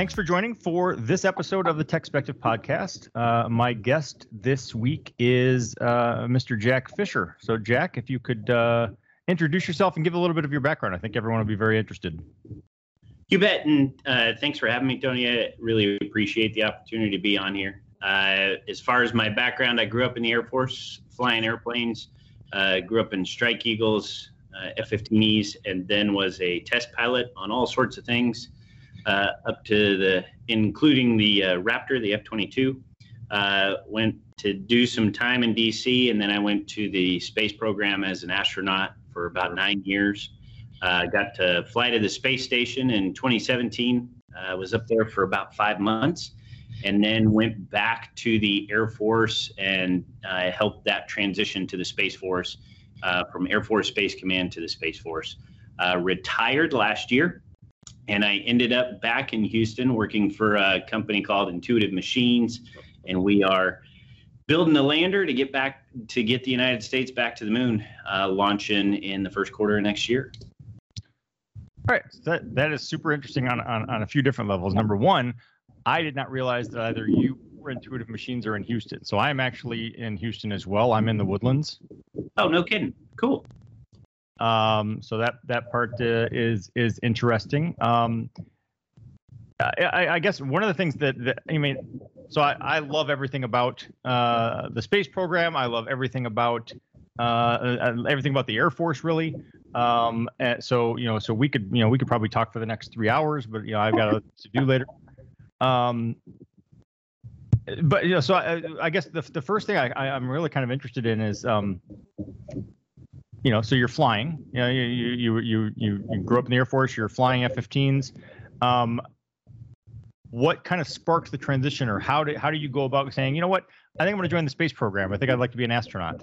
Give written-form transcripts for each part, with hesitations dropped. Thanks for joining for this episode of the TechSpective podcast. My guest this week is Mr. Jack Fisher. So, Jack, if you could introduce yourself and give a little bit of your background. I think everyone will be very interested. You bet, and thanks for having me, Tony. I really appreciate the opportunity to be on here. As far as my background, I grew up in the Air Force, flying airplanes, grew up in Strike Eagles, F-15Es, and then was a test pilot on all sorts of things, up to including the Raptor, the F-22. Went to do some time in D.C., and then I went to the space program as an astronaut for about 9 years. Got to fly to the space station in 2017. I was up there for about 5 months, and then went back to the Air Force and helped that transition to the Space Force, from Air Force Space Command to the Space Force. Retired last year, and I ended up back in Houston working for a company called Intuitive Machines, and we are building a lander to get the United States back to the moon, launching in the first quarter of next year. All right, so that is super interesting on a few different levels. Number one, I did not realize that either you or Intuitive Machines are in Houston. So I'm actually in Houston as well. I'm in the Woodlands. Oh, no kidding. Cool. So that part is interesting. I guess one of the things I love everything about the space program. I love everything about the Air Force, really. So we could probably talk for the next 3 hours, but I've got to do later. So I guess the first thing I'm really kind of interested in is, so you're flying, you grew up in the Air Force, you're flying F-15s. What kind of sparked the transition, or how do you go about saying, you know what, I think I'm going to join the space program. I think I'd like to be an astronaut.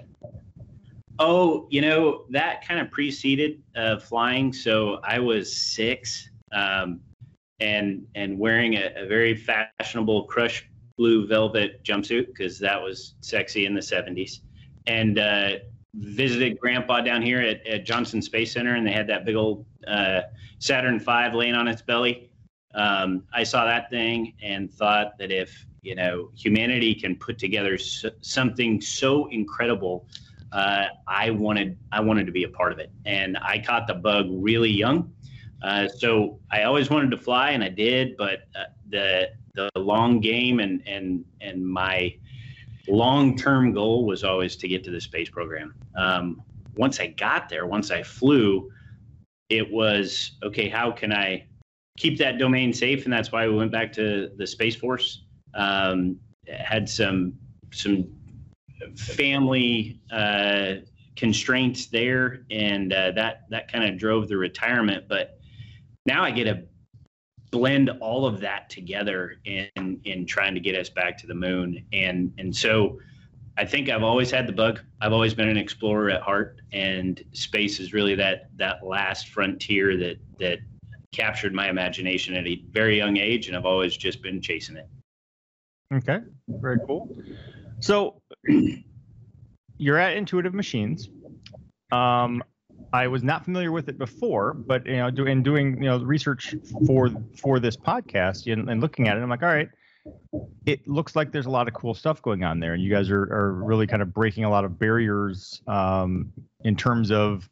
Oh, that kind of preceded flying. So I was six, and wearing a very fashionable crushed blue velvet jumpsuit, because that was sexy in the 70s, and visited Grandpa down here at Johnson Space Center, and they had that big old Saturn V laying on its belly. I saw that thing and thought that if humanity can put together something so incredible, I wanted to be a part of it, and I caught the bug really young. So I always wanted to fly, and I did, but the long game and my long-term goal was always to get to the space program. Once I got there, once I flew, it was, okay, how can I keep that domain safe? And that's why we went back to the Space Force. Had some family constraints there, and that kind of drove the retirement. But now I get to blend all of that together in trying to get us back to the moon, and so I think I've always had the bug. I've always been an explorer at heart, and space is really that last frontier that captured my imagination at a very young age, and I've always just been chasing it. Okay, very cool. So you're at Intuitive Machines. I was not familiar with it before, but doing research for this podcast and looking at it, I'm like, all right, it looks like there's a lot of cool stuff going on there, and you guys are really kind of breaking a lot of barriers in terms of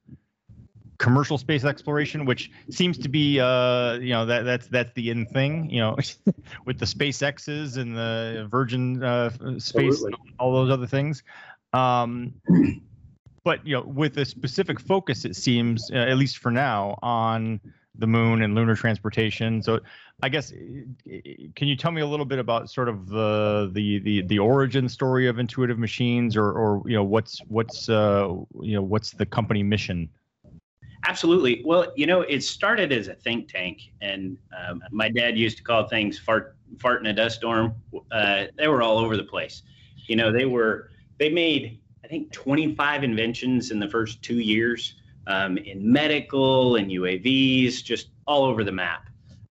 commercial space exploration, which seems to be that's the in thing, with the SpaceXs and the Virgin Space, absolutely, and all those other things. But with a specific focus, it seems, at least for now, on the moon and lunar transportation. So, I guess, can you tell me a little bit about sort of the origin story of Intuitive Machines, or what's the company mission? Absolutely. Well, it started as a think tank, and my dad used to call things fart in a dust storm. They were all over the place. They made, I think, 25 inventions in the first 2 years, in medical and UAVs, just all over the map.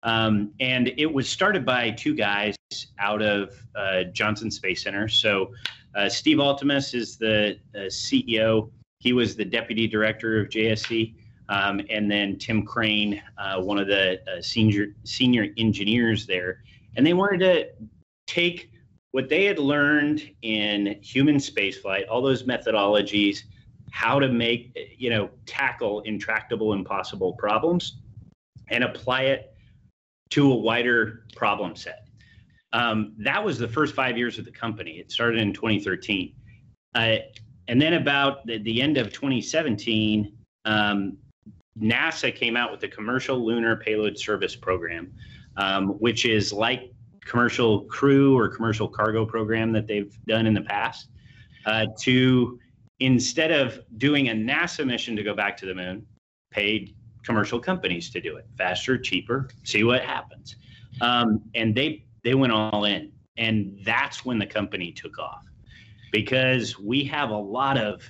And it was started by two guys out of Johnson Space Center. So Steve Altemus is the CEO. He was the deputy director of JSC. and then Tim Crane, one of the senior engineers there. And they wanted to take what they had learned in human spaceflight, all those methodologies, how to make, tackle intractable, impossible problems, and apply it to a wider problem set. That was the first 5 years of the company. It started in 2013. And then about the end of 2017, NASA came out with the Commercial Lunar Payload Service program, which is like commercial crew or commercial cargo program that they've done in the past, to instead of doing a NASA mission to go back to the moon, paid commercial companies to do it faster, cheaper, see what happens. And they went all in, and that's when the company took off, because we have a lot of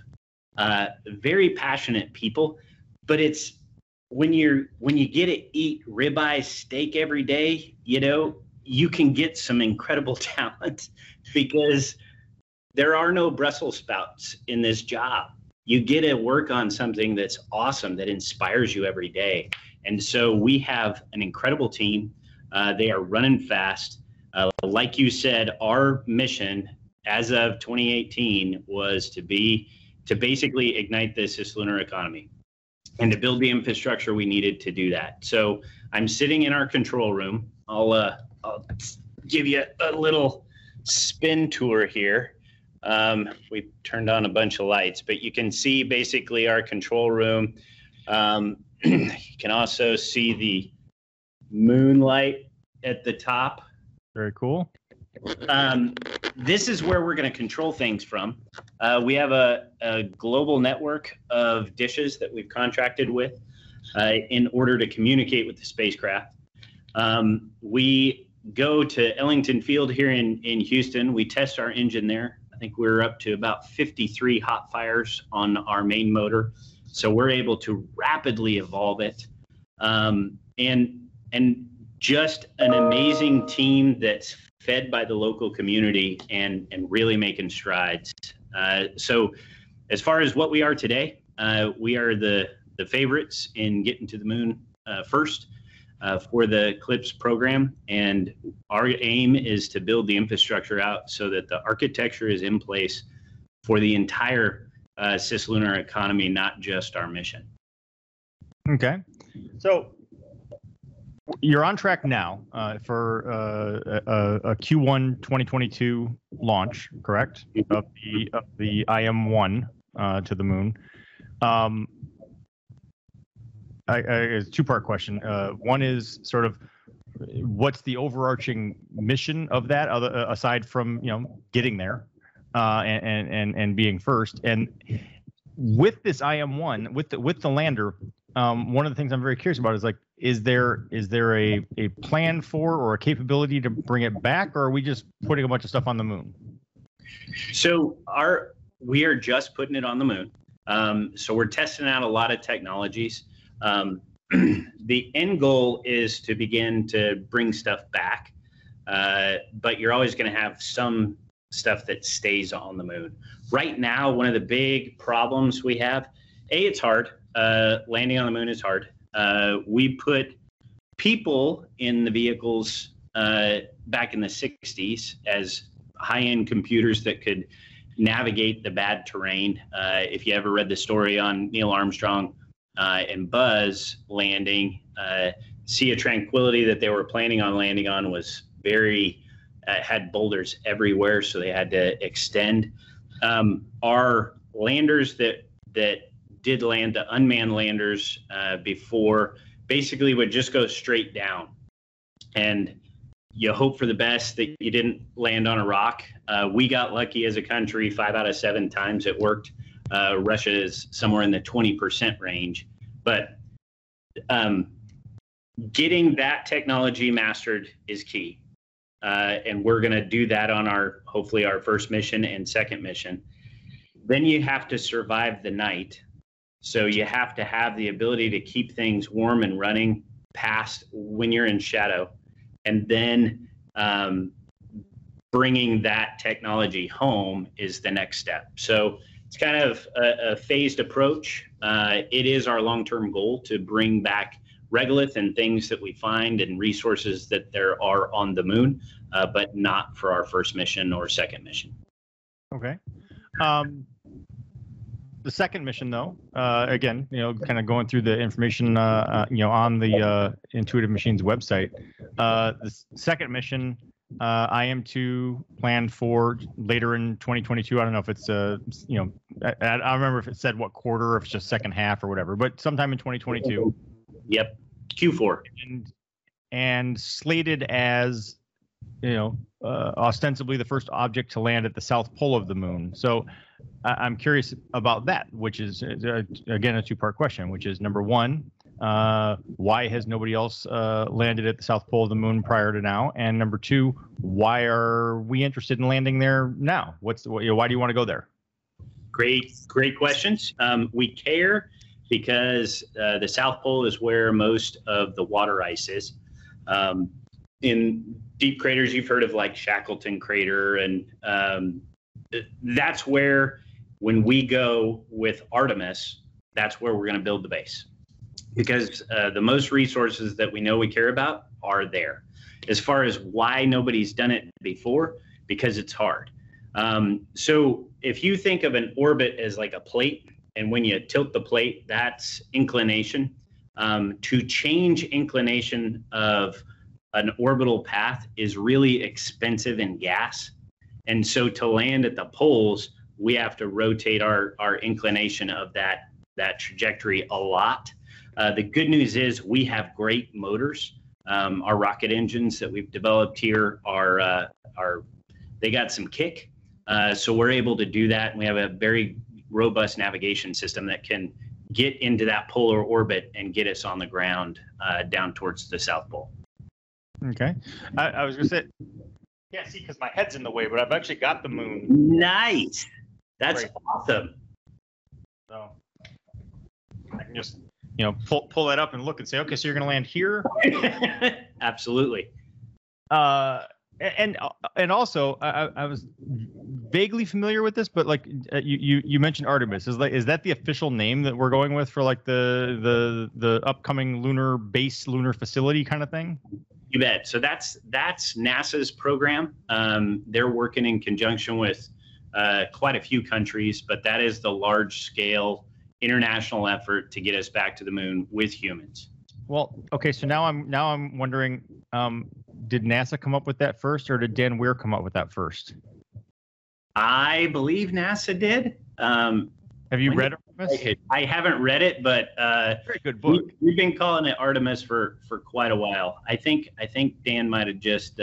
very passionate people, but it's when you get to eat ribeye steak every day, you can get some incredible talent, because there are no Brussels sprouts in this job. You get to work on something that's awesome, that inspires you every day. And so we have an incredible team. They are running fast. Like you said, our mission as of 2018 was to basically ignite the cislunar economy and to build the infrastructure we needed to do that. So I'm sitting in our control room. I'll give you a little spin tour here. We've turned on a bunch of lights, but you can see basically our control room. You can also see the moonlight at the top. Very cool. This is where we're going to control things from. We have a global network of dishes that we've contracted with in order to communicate with the spacecraft. We go to Ellington Field here in Houston. We test our engine there. I think we're up to about 53 hot fires on our main motor. So we're able to rapidly evolve it. And just an amazing team that's fed by the local community and really making strides. So as far as what we are today, we are the favorites in getting to the moon first. For the CLIPS program, and our aim is to build the infrastructure out so that the architecture is in place for the entire cislunar economy, not just our mission. Okay, so you're on track now for a Q1 2022 launch, correct? Of the IM1 to the moon. It's a two-part question. One is sort of what's the overarching mission of that, aside from getting there and being first. And with this IM-1, with the lander, one of the things I'm very curious about is is there a plan for or a capability to bring it back, or are we just putting a bunch of stuff on the moon? So we are just putting it on the moon. So we're testing out a lot of technologies. The end goal is to begin to bring stuff back, but you're always going to have some stuff that stays on the moon. Right now, one of the big problems we have, it's hard. Landing on the moon is hard. We put people in the vehicles back in the 60s as high-end computers that could navigate the bad terrain. If you ever read the story on Neil Armstrong and Buzz landing, Sea of Tranquility that they were planning on landing on was had boulders everywhere, so they had to extend. Our landers that did land, the unmanned landers before, basically would just go straight down, and you hope for the best that you didn't land on a rock. We got lucky as a country. 5 out of 7 times it worked. Russia is somewhere in the 20% range, but getting that technology mastered is key, and we're going to do that on hopefully our first mission and second mission. Then you have to survive the night, so you have to have the ability to keep things warm and running past when you're in shadow, and then bringing that technology home is the next step. So It's kind of a phased approach. It is our long-term goal to bring back regolith and things that we find and resources that there are on the moon, but not for our first mission or second mission. Okay. The second mission, though, again, you know, kind of going through the information, you know, on the Intuitive Machines website. The second mission, IM-2, planned for later in 2022. I don't know if it's, you know, I don't remember if it said what quarter, or if it's just second half or whatever, but sometime in 2022. Yep, Q4. And slated as, you know, ostensibly the first object to land at the south pole of the moon. So I'm curious about that, which is, again, a two-part question, which is, number one, why has nobody else landed at the south pole of the moon prior to now? And number two, why are we interested in landing there now? What's the, you know, why do you want to go there? Great questions. We care because the south pole is where most of the water ice is. In deep craters, you've heard of like Shackleton Crater, and that's where, when we go with Artemis, that's where we're going to build the base, because the most resources that we know we care about are there. As far as why nobody's done it before, because it's hard. So if you think of an orbit as like a plate, and when you tilt the plate, that's inclination. To change inclination of an orbital path is really expensive in gas. And so to land at the poles, we have to rotate our inclination of that trajectory a lot. The good news is we have great motors. Our rocket engines that we've developed here are they got some kick. So we're able to do that. And we have a very robust navigation system that can get into that polar orbit and get us on the ground down towards the South Pole. Okay. I was going to say, can't see because my head's in the way, but I've actually got the moon. Nice. That's great. Awesome. So I can just, you know, pull that up and look and say, okay, so you're going to land here. Absolutely. And also, I was vaguely familiar with this, but like you mentioned Artemis. Is that the official name that we're going with for like the upcoming lunar base, lunar facility kind of thing? You bet. So that's NASA's program. They're working in conjunction with quite a few countries, but that is the large-scale international effort to get us back to the moon with humans. Well, okay. So now I'm wondering, did NASA come up with that first, or did Dan Weir come up with that first? I believe NASA did. Have you read Artemis? I haven't read it, but very good book. We've been calling it Artemis for quite a while. I think Dan might have just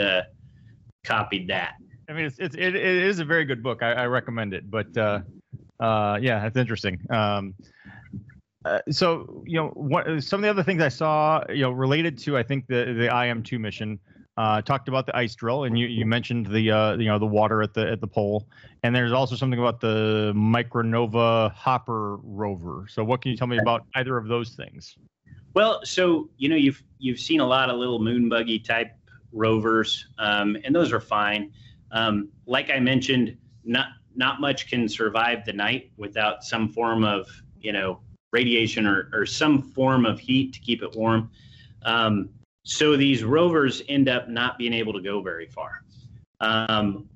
copied that. I mean, it is a very good book. I recommend it. But yeah, that's interesting. So you know, some of the other things I saw, you know, related to I think the IM-2 mission. Talked about the ice drill, and you mentioned the you know, the water at the pole, and there's also something about the Micronova Hopper rover. So what can you tell me about either of those things? Well, so you know, you've seen a lot of little moon buggy type rovers, and those are fine. Like I mentioned, not much can survive the night without some form of, you know, radiation or some form of heat to keep it warm. So these rovers end up not being able to go very far.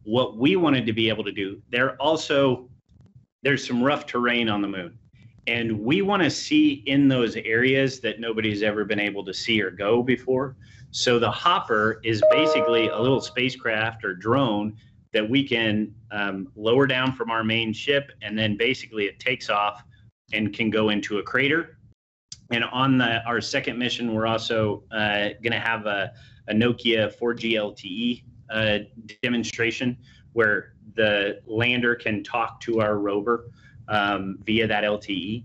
What we wanted to be able to do, there's some rough terrain on the moon, and we want to see in those areas that nobody's ever been able to see or go before. So the Hopper is basically a little spacecraft or drone that we can lower down from our main ship, and then basically it takes off and can go into a crater. And on our second mission, we're also going to have a Nokia 4G LTE demonstration where the lander can talk to our rover via that LTE.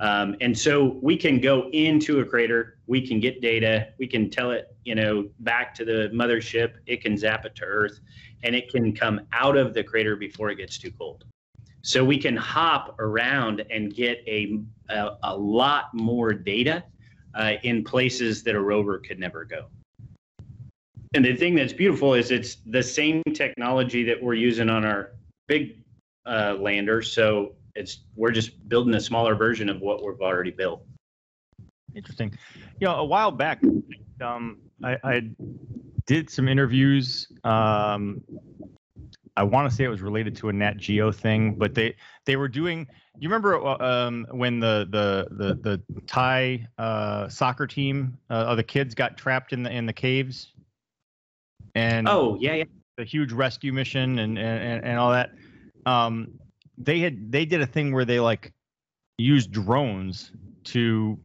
And so we can go into a crater, we can get data, we can tell it, you know, back to the mothership, it can zap it to Earth, and it can come out of the crater before it gets too cold. So we can hop around and get a lot more data in places that a rover could never go. And the thing that's beautiful is it's the same technology that we're using on our big lander. So we're just building a smaller version of what we've already built. Interesting. You know, a while back, I did some interviews. I want to say it was related to a Nat Geo thing, but they were doing. You remember when the Thai soccer team of the kids got trapped in the caves? And oh yeah. The huge rescue mission and all that. They did a thing where they like used drones to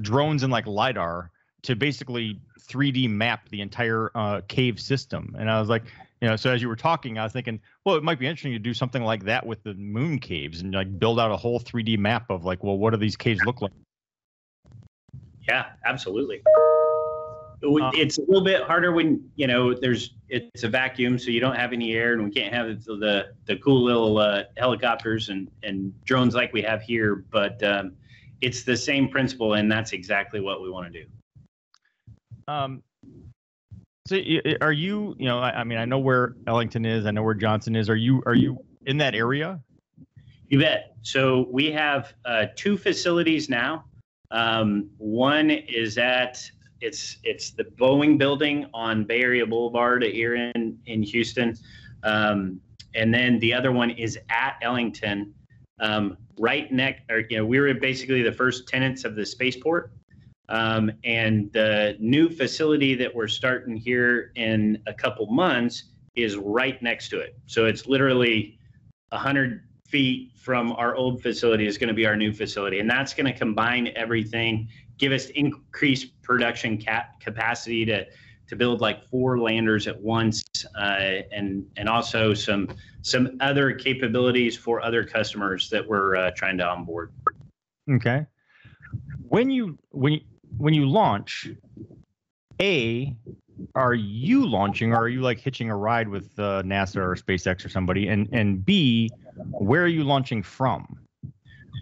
drones and like LiDAR to basically 3D map the entire cave system. And I was like, you know, so as you were talking, I was thinking, well, it might be interesting to do something like that with the moon caves and like build out a whole 3D map of like, well, what do these caves look like? Yeah, absolutely. It's a little bit harder when, you know, it's a vacuum, so you don't have any air, and we can't have the cool little helicopters and drones like we have here, but it's the same principle, and that's exactly what we want to do. So are you, you know, I mean, I know where Ellington is, I know where Johnson is. Are you in that area? You bet. So we have two facilities now. One is at it's the Boeing building on Bay Area Boulevard here in Houston. And then the other one is at Ellington, right next, or, you know, we were basically the first tenants of the spaceport. And the new facility that we're starting here in a couple months is right next to it. So it's literally 100 feet from our old facility is going to be our new facility. And that's going to combine everything, give us increased production capacity to build like 4 landers at once, and also some other capabilities for other customers that we're trying to onboard. Okay. When you launch, are you launching, or are you like hitching a ride with NASA or SpaceX or somebody? And B, where are you launching from?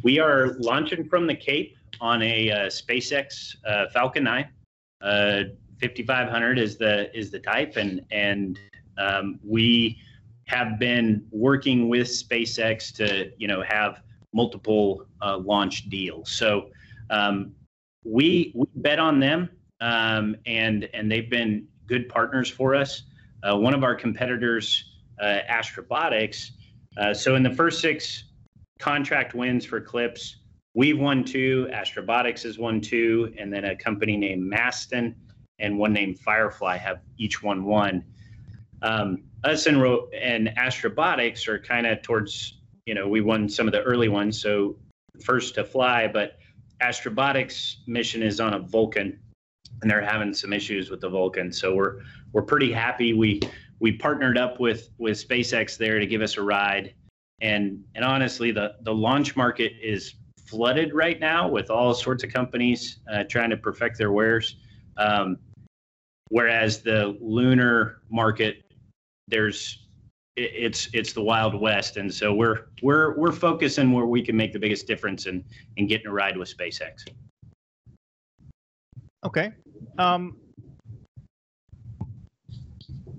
We are launching from the Cape on a SpaceX Falcon 9. 5500 is the type, and we have been working with SpaceX to, you know, have multiple launch deals. So we bet on them, and they've been good partners for us. One of our competitors, Astrobotics. So in the first 6 contract wins for CLIPS, we've won 2, Astrobotics has won 2, and then a company named Maston and one named Firefly have each won 1. Us and Astrobotics are kind of towards, you know, we won some of the early ones, so first to fly, but Astrobotics mission is on a Vulcan, and they're having some issues with the Vulcan. So we're pretty happy. We partnered up with SpaceX there to give us a ride. And honestly, the launch market is flooded right now with all sorts of companies trying to perfect their wares. Whereas the lunar market, it's the Wild West, and so we're focusing where we can make the biggest difference and getting a ride with SpaceX. Okay.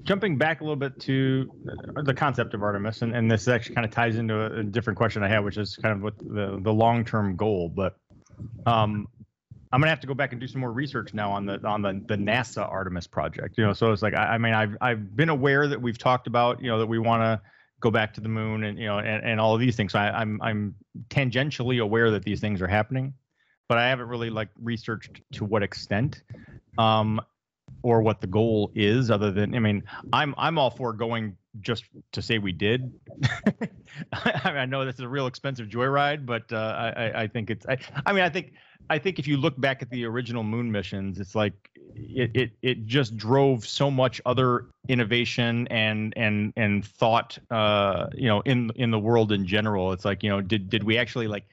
Jumping back a little bit to the concept of Artemis, and this actually kind of ties into a different question I have, which is kind of what the long-term goal. But I'm gonna have to go back and do some more research now on the NASA Artemis project. You know, so it's like I mean I've been aware that we've talked about, you know, that we want to go back to the moon and, you know, and all of these things. So I'm tangentially aware that these things are happening, but I haven't really like researched to what extent, or what the goal is. Other than, I mean, I'm all for going just to say we did. I mean, I know this is a real expensive joyride, but I think it's I think if you look back at the original moon missions, it's like it just drove so much other innovation and thought, you know, in the world in general. It's like, you know, did we actually like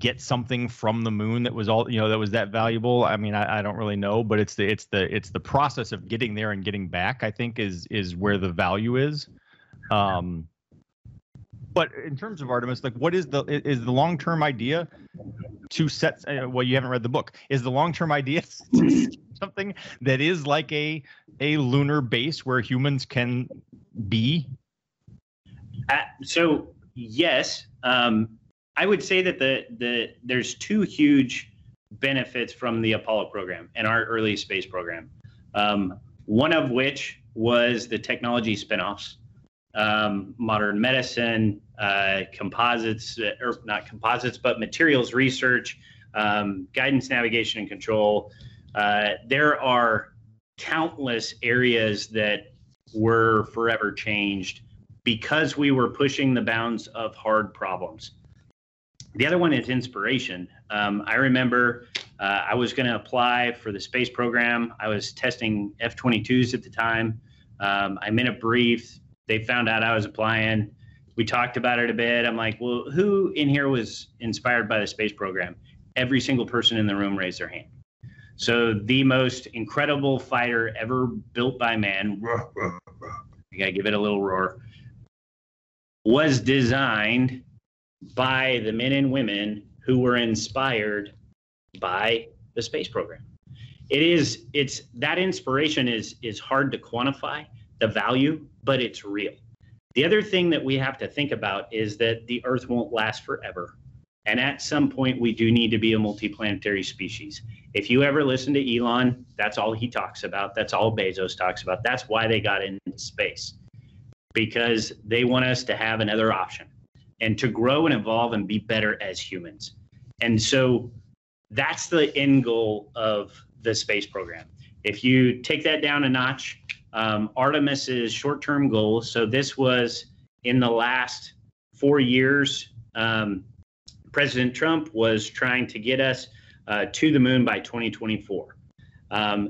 get something from the moon that was all, you know, that was that valuable? I mean, I don't really know, but it's the process of getting there and getting back, I think, is where the value is. But in terms of Artemis, like, what is the long-term idea to set? Well, you haven't read the book. Is the long-term idea something that is like a lunar base where humans can be? So Yes. I would say that there's two huge benefits from the Apollo program and our early space program. One of which was the technology spinoffs, modern medicine, composites, or not composites, but materials research, guidance, navigation, and control. There are countless areas that were forever changed because we were pushing the bounds of hard problems. The other one is inspiration. I remember I was going to apply for the space program. I was testing F-22s at the time. I'm in a brief. They found out I was applying. We talked about it a bit. I'm like, well, who in here was inspired by the space program? Every single person in the room raised their hand. So the most incredible fighter ever built by man, I gotta give it a little roar, was designed by the men and women who were inspired by the space program. It's that inspiration is hard to quantify the value, but it's real. The other thing that we have to think about is that the Earth won't last forever. And at some point, we do need to be a multiplanetary species. If you ever listen to Elon, that's all he talks about. That's all Bezos talks about. That's why they got into space, because they want us to have another option and to grow and evolve and be better as humans. And so that's the end goal of the space program. If you take that down a notch, Artemis's short-term goal, so this was in the last 4 years, President Trump was trying to get us to the moon by 2024.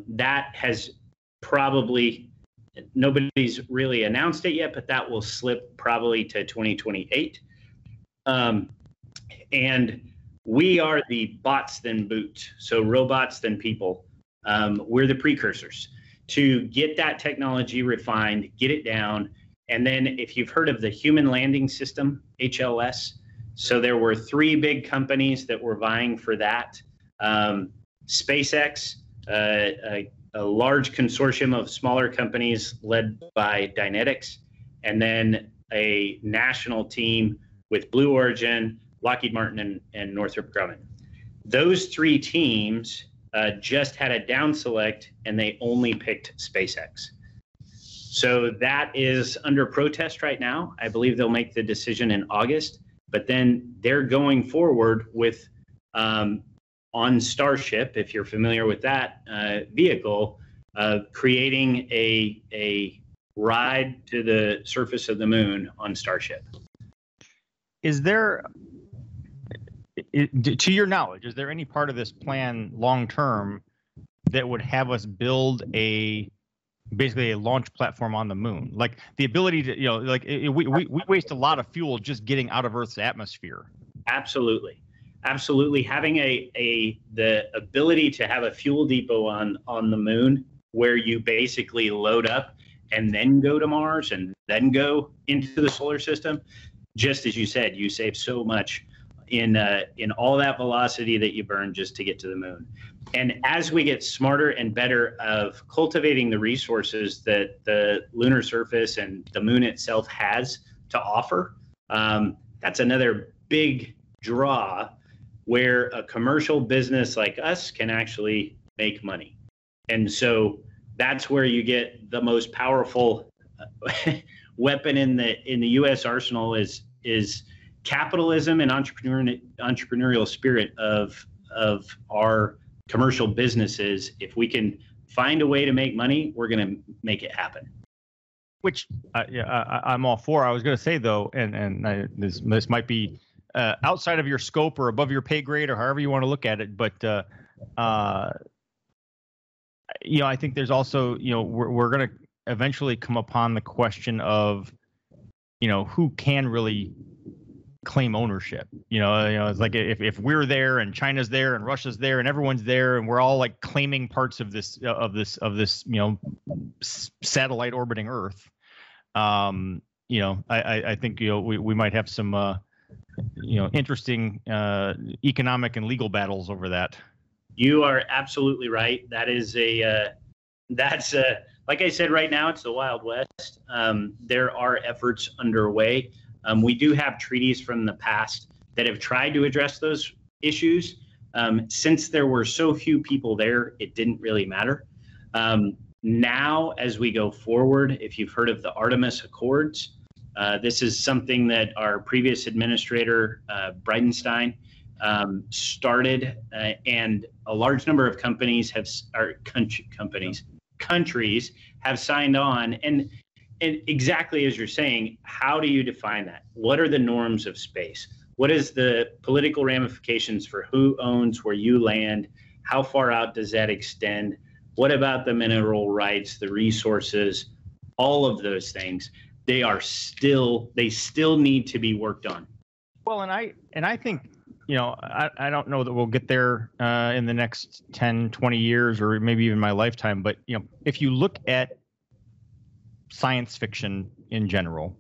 That has probably, nobody's really announced it yet, but that will slip probably to 2028. And we are the bots than boots, so robots than people. We're the precursors to get that technology refined, get it down. And then if you've heard of the Human Landing System, HLS, so there were three big companies that were vying for that. SpaceX, a large consortium of smaller companies led by Dynetics, and then a national team with Blue Origin, Lockheed Martin, and Northrop Grumman. Those three teams just had a down select, and they only picked SpaceX. So that is under protest right now. I believe they'll make the decision in August. But then they're going forward with, on Starship, if you're familiar with that vehicle, creating a ride to the surface of the moon on Starship. Is there, to your knowledge, is there any part of this plan long term that would have us build basically a launch platform on the moon, like the ability to, we waste a lot of fuel just getting out of Earth's atmosphere? Absolutely. Having the ability to have a fuel depot on the moon, where you basically load up and then go to Mars and then go into the solar system, just as you said, you save so much in all that velocity that you burn just to get to the moon. And as we get smarter and better of cultivating the resources that the lunar surface and the moon itself has to offer, that's another big draw where a commercial business like us can actually make money. And so that's where you get the most powerful weapon in the U.S. arsenal is capitalism and entrepreneurial spirit of our commercial businesses. If we can find a way to make money, we're going to make it happen. Which I'm all for. I was going to say, though, this might be outside of your scope or above your pay grade or however you want to look at it. But, I think there's also, we're going to eventually come upon the question of, who can really claim ownership. It's like if we're there and China's there and Russia's there and everyone's there and we're all like claiming parts of this satellite orbiting Earth. I think we might have some interesting economic and legal battles over that. You are absolutely right. That is like I said, right now it's the Wild West. There are efforts underway. We do have treaties from the past that have tried to address those issues. Since there were so few people there, it didn't really matter. Now, as we go forward, if you've heard of the Artemis Accords, this is something that our previous administrator, Bridenstine, started, and a large number of companies have, countries have signed on. And exactly as you're saying, how do you define that? What are the norms of space? What is the political ramifications for who owns where you land? How far out does that extend? What about the mineral rights, the resources, all of those things? They are still, they still need to be worked on. Well, and I think, you know, I don't know that we'll get there in the next 10, 20 years or maybe even my lifetime. But, you know, if you look at science fiction in general,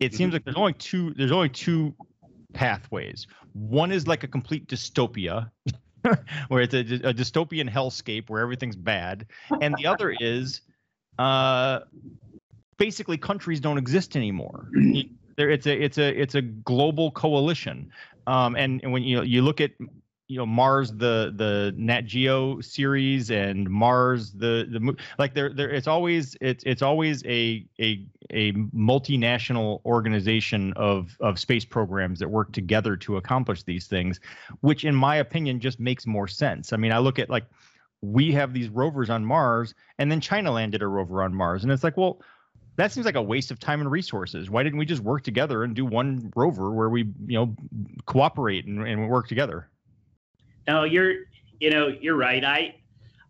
it seems like there's only two pathways. One is like a complete dystopia, where it's a dystopian hellscape where everything's bad, and the other is basically countries don't exist anymore. It's a global coalition, and when you look at Mars, the Nat Geo series, and Mars the like, there it's always a multinational organization of space programs that work together to accomplish these things, which in my opinion just makes more sense. I mean, I look at, like, we have these rovers on Mars, and then China landed a rover on Mars, and it's like, well, that seems like a waste of time and resources. Why didn't we just work together and do one rover where we cooperate and work together? No, you're right.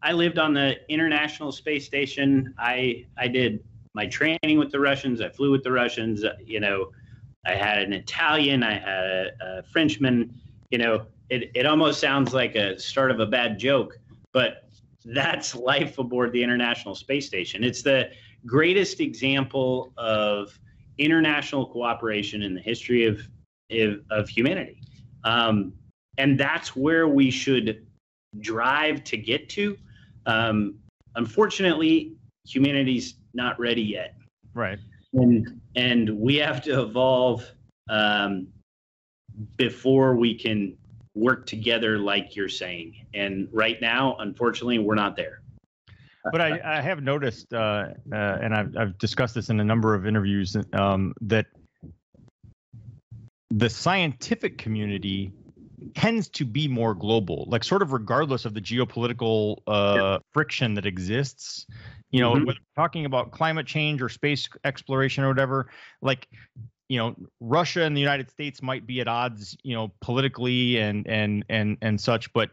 I lived on the International Space Station. I did my training with the Russians. I flew with the Russians. I had an Italian. I had a Frenchman. It almost sounds like a start of a bad joke, but that's life aboard the International Space Station. It's the greatest example of international cooperation in the history of humanity. And that's where we should drive to get to. Unfortunately, humanity's not ready yet. Right. And we have to evolve before we can work together, like you're saying. And right now, unfortunately, we're not there. But I have noticed, and I've discussed this in a number of interviews, that the scientific community tends to be more global, like sort of regardless of the geopolitical friction that exists, whether we're talking about climate change or space exploration or whatever, like, Russia and the United States might be at odds, politically and such, but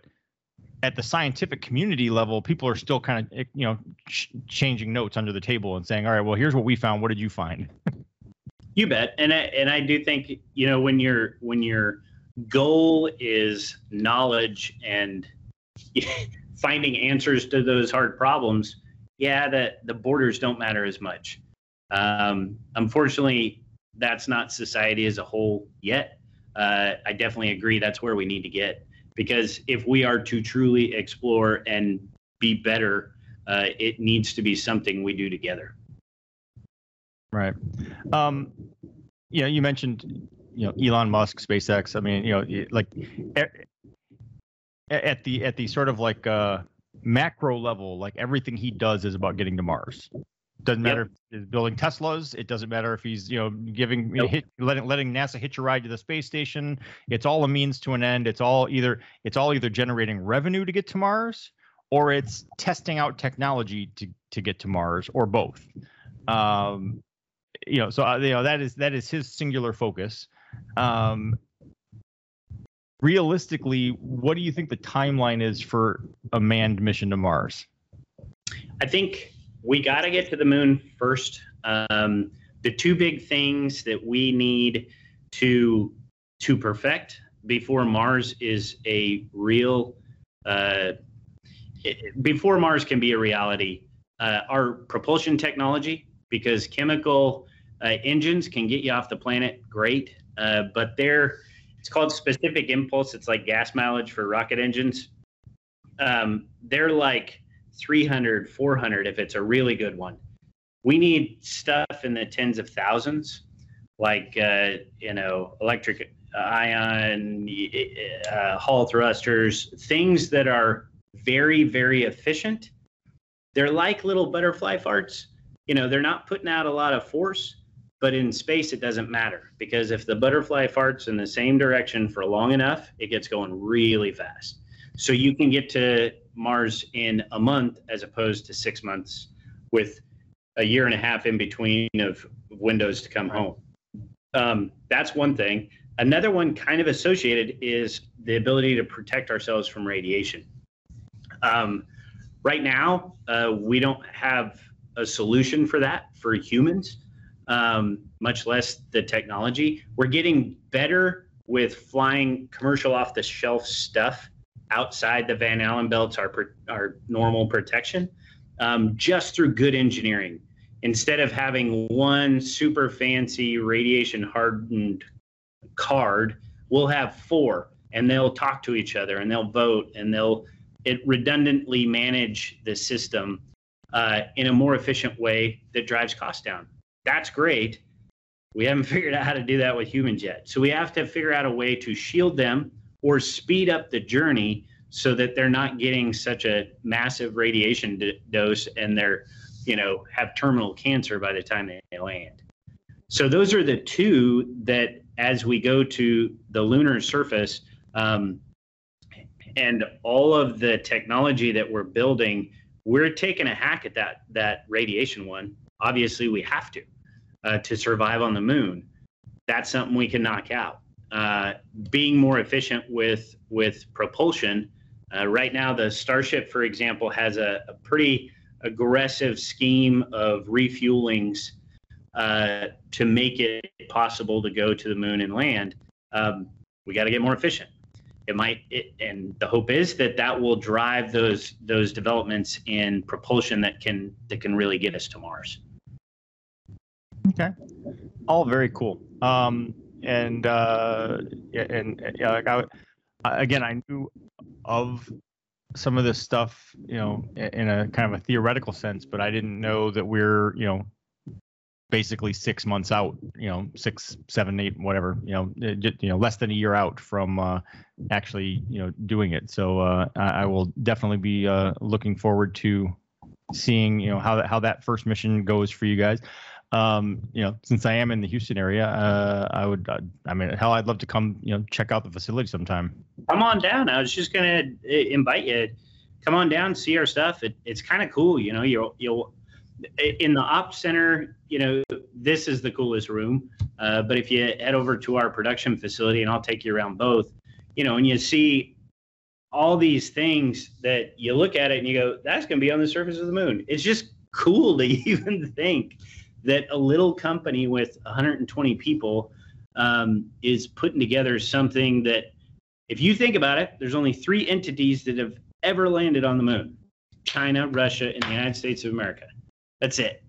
at the scientific community level, people are still kind of, changing notes under the table and saying, all right, well, here's what we found. What did you find? You bet. And I do think, when you're goal is knowledge and finding answers to those hard problems, the borders don't matter as much. Unfortunately, that's not society as a whole yet. I definitely agree that's where we need to get, because if we are to truly explore and be better, it needs to be something we do together. Right. You mentioned Elon Musk, SpaceX. I mean, like at the sort of like macro level, like everything he does is about getting to Mars. Doesn't matter if he's building Teslas. It doesn't matter if he's giving letting NASA hitch a ride to the space station. It's all a means to an end. It's all either generating revenue to get to Mars, or it's testing out technology to get to Mars, or both. That is his singular focus. Realistically, what do you think the timeline is for a manned mission to Mars? I think we got to get to the moon first. The two big things that we need to perfect before Mars is a real, before Mars can be a reality, are propulsion technology, because chemical engines can get you off the planet, great. But it's called specific impulse. It's like gas mileage for rocket engines. They're like 300, 400 if it's a really good one. We need stuff in the tens of thousands. like electric ion, Hall thrusters, things that are very, very efficient. They're like little butterfly farts. You know, they're not putting out a lot of force, but in space, it doesn't matter, because if the butterfly farts in the same direction for long enough, it gets going really fast. So you can get to Mars in a month as opposed to 6 months with a year and a half in between of windows to come home. That's one thing. Another one kind of associated is the ability to protect ourselves from radiation. Right now, we don't have a solution for that for humans, much less the technology. We're getting better with flying commercial off-the-shelf stuff outside the Van Allen belts, our normal protection, just through good engineering. Instead of having one super fancy radiation-hardened card, we'll have four, and they'll talk to each other, and they'll vote, and they'll redundantly manage the system in a more efficient way that drives costs down. That's great. We haven't figured out how to do that with humans yet. So we have to figure out a way to shield them or speed up the journey so that they're not getting such a massive radiation dose and they're, you know, have terminal cancer by the time they land. So those are the two that, as we go to the lunar surface, and all of the technology that we're building, we're taking a hack at that radiation one. Obviously, we have to survive on the moon. That's something we can knock out. Being more efficient with propulsion. Right now, the Starship, for example, has a pretty aggressive scheme of refuelings to make it possible to go to the moon and land. We got to get more efficient. And the hope is that will drive those developments in propulsion that can really get us to Mars. Okay, all very cool. I knew of some of this stuff, you know, in a kind of a theoretical sense, but I didn't know that we're, you know, basically 6 months out, you know, 6, 7, 8, whatever, less than a year out from actually, you know, doing it. So I will definitely be looking forward to seeing, you know, how that first mission goes for you guys. You know, since I am in the Houston area, I'd love to come, you know, check out the facility sometime. Come on down. I was just going to invite you. Come on down, see our stuff. It's kind of cool. You know, you'll in the op center, you know, this is the coolest room. But if you head over to our production facility, and I'll take you around both, you know, and you see all these things that you look at it and you go, that's going to be on the surface of the moon. It's just cool to even think that a little company with 120 people is putting together something that, if you think about it, there's only 3 entities that have ever landed on the moon: China, Russia, and the United States of America. That's it.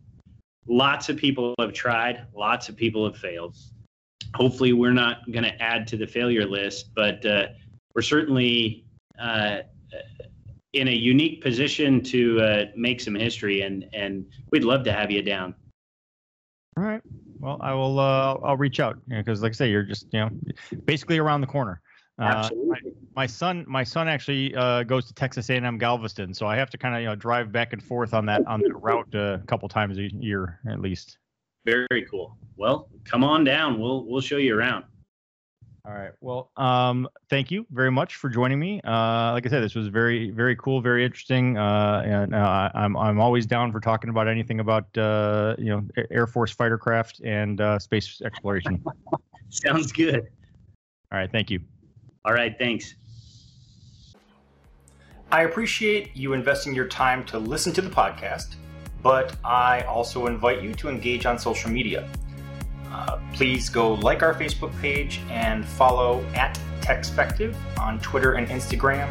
Lots of people have tried. Lots of people have failed. Hopefully, we're not going to add to the failure list, but we're certainly in a unique position to make some history, and we'd love to have you down. All right. Well, I will. I'll reach out, because, you know, like I say, you're just, you know, basically around the corner. Absolutely. My son actually goes to Texas A&M Galveston, so I have to kind of, you know, drive back and forth on that route a couple times a year at least. Very cool. Well, come on down. We'll show you around. All right. Well, thank you very much for joining me. Like I said, this was very, very cool, very interesting. And I'm always down for talking about anything about you know, Air Force fighter craft and space exploration. Sounds good. All right. Thank you. All right, thanks. I appreciate you investing your time to listen to the podcast, but I also invite you to engage on social media. Please go like our Facebook page and follow @TechSpective on Twitter and Instagram.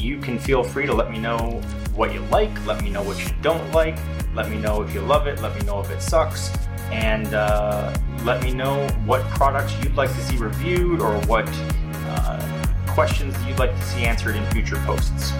You can feel free to let me know what you like, let me know what you don't like, let me know if you love it, let me know if it sucks, and let me know what products you'd like to see reviewed or what questions that you'd like to see answered in future posts.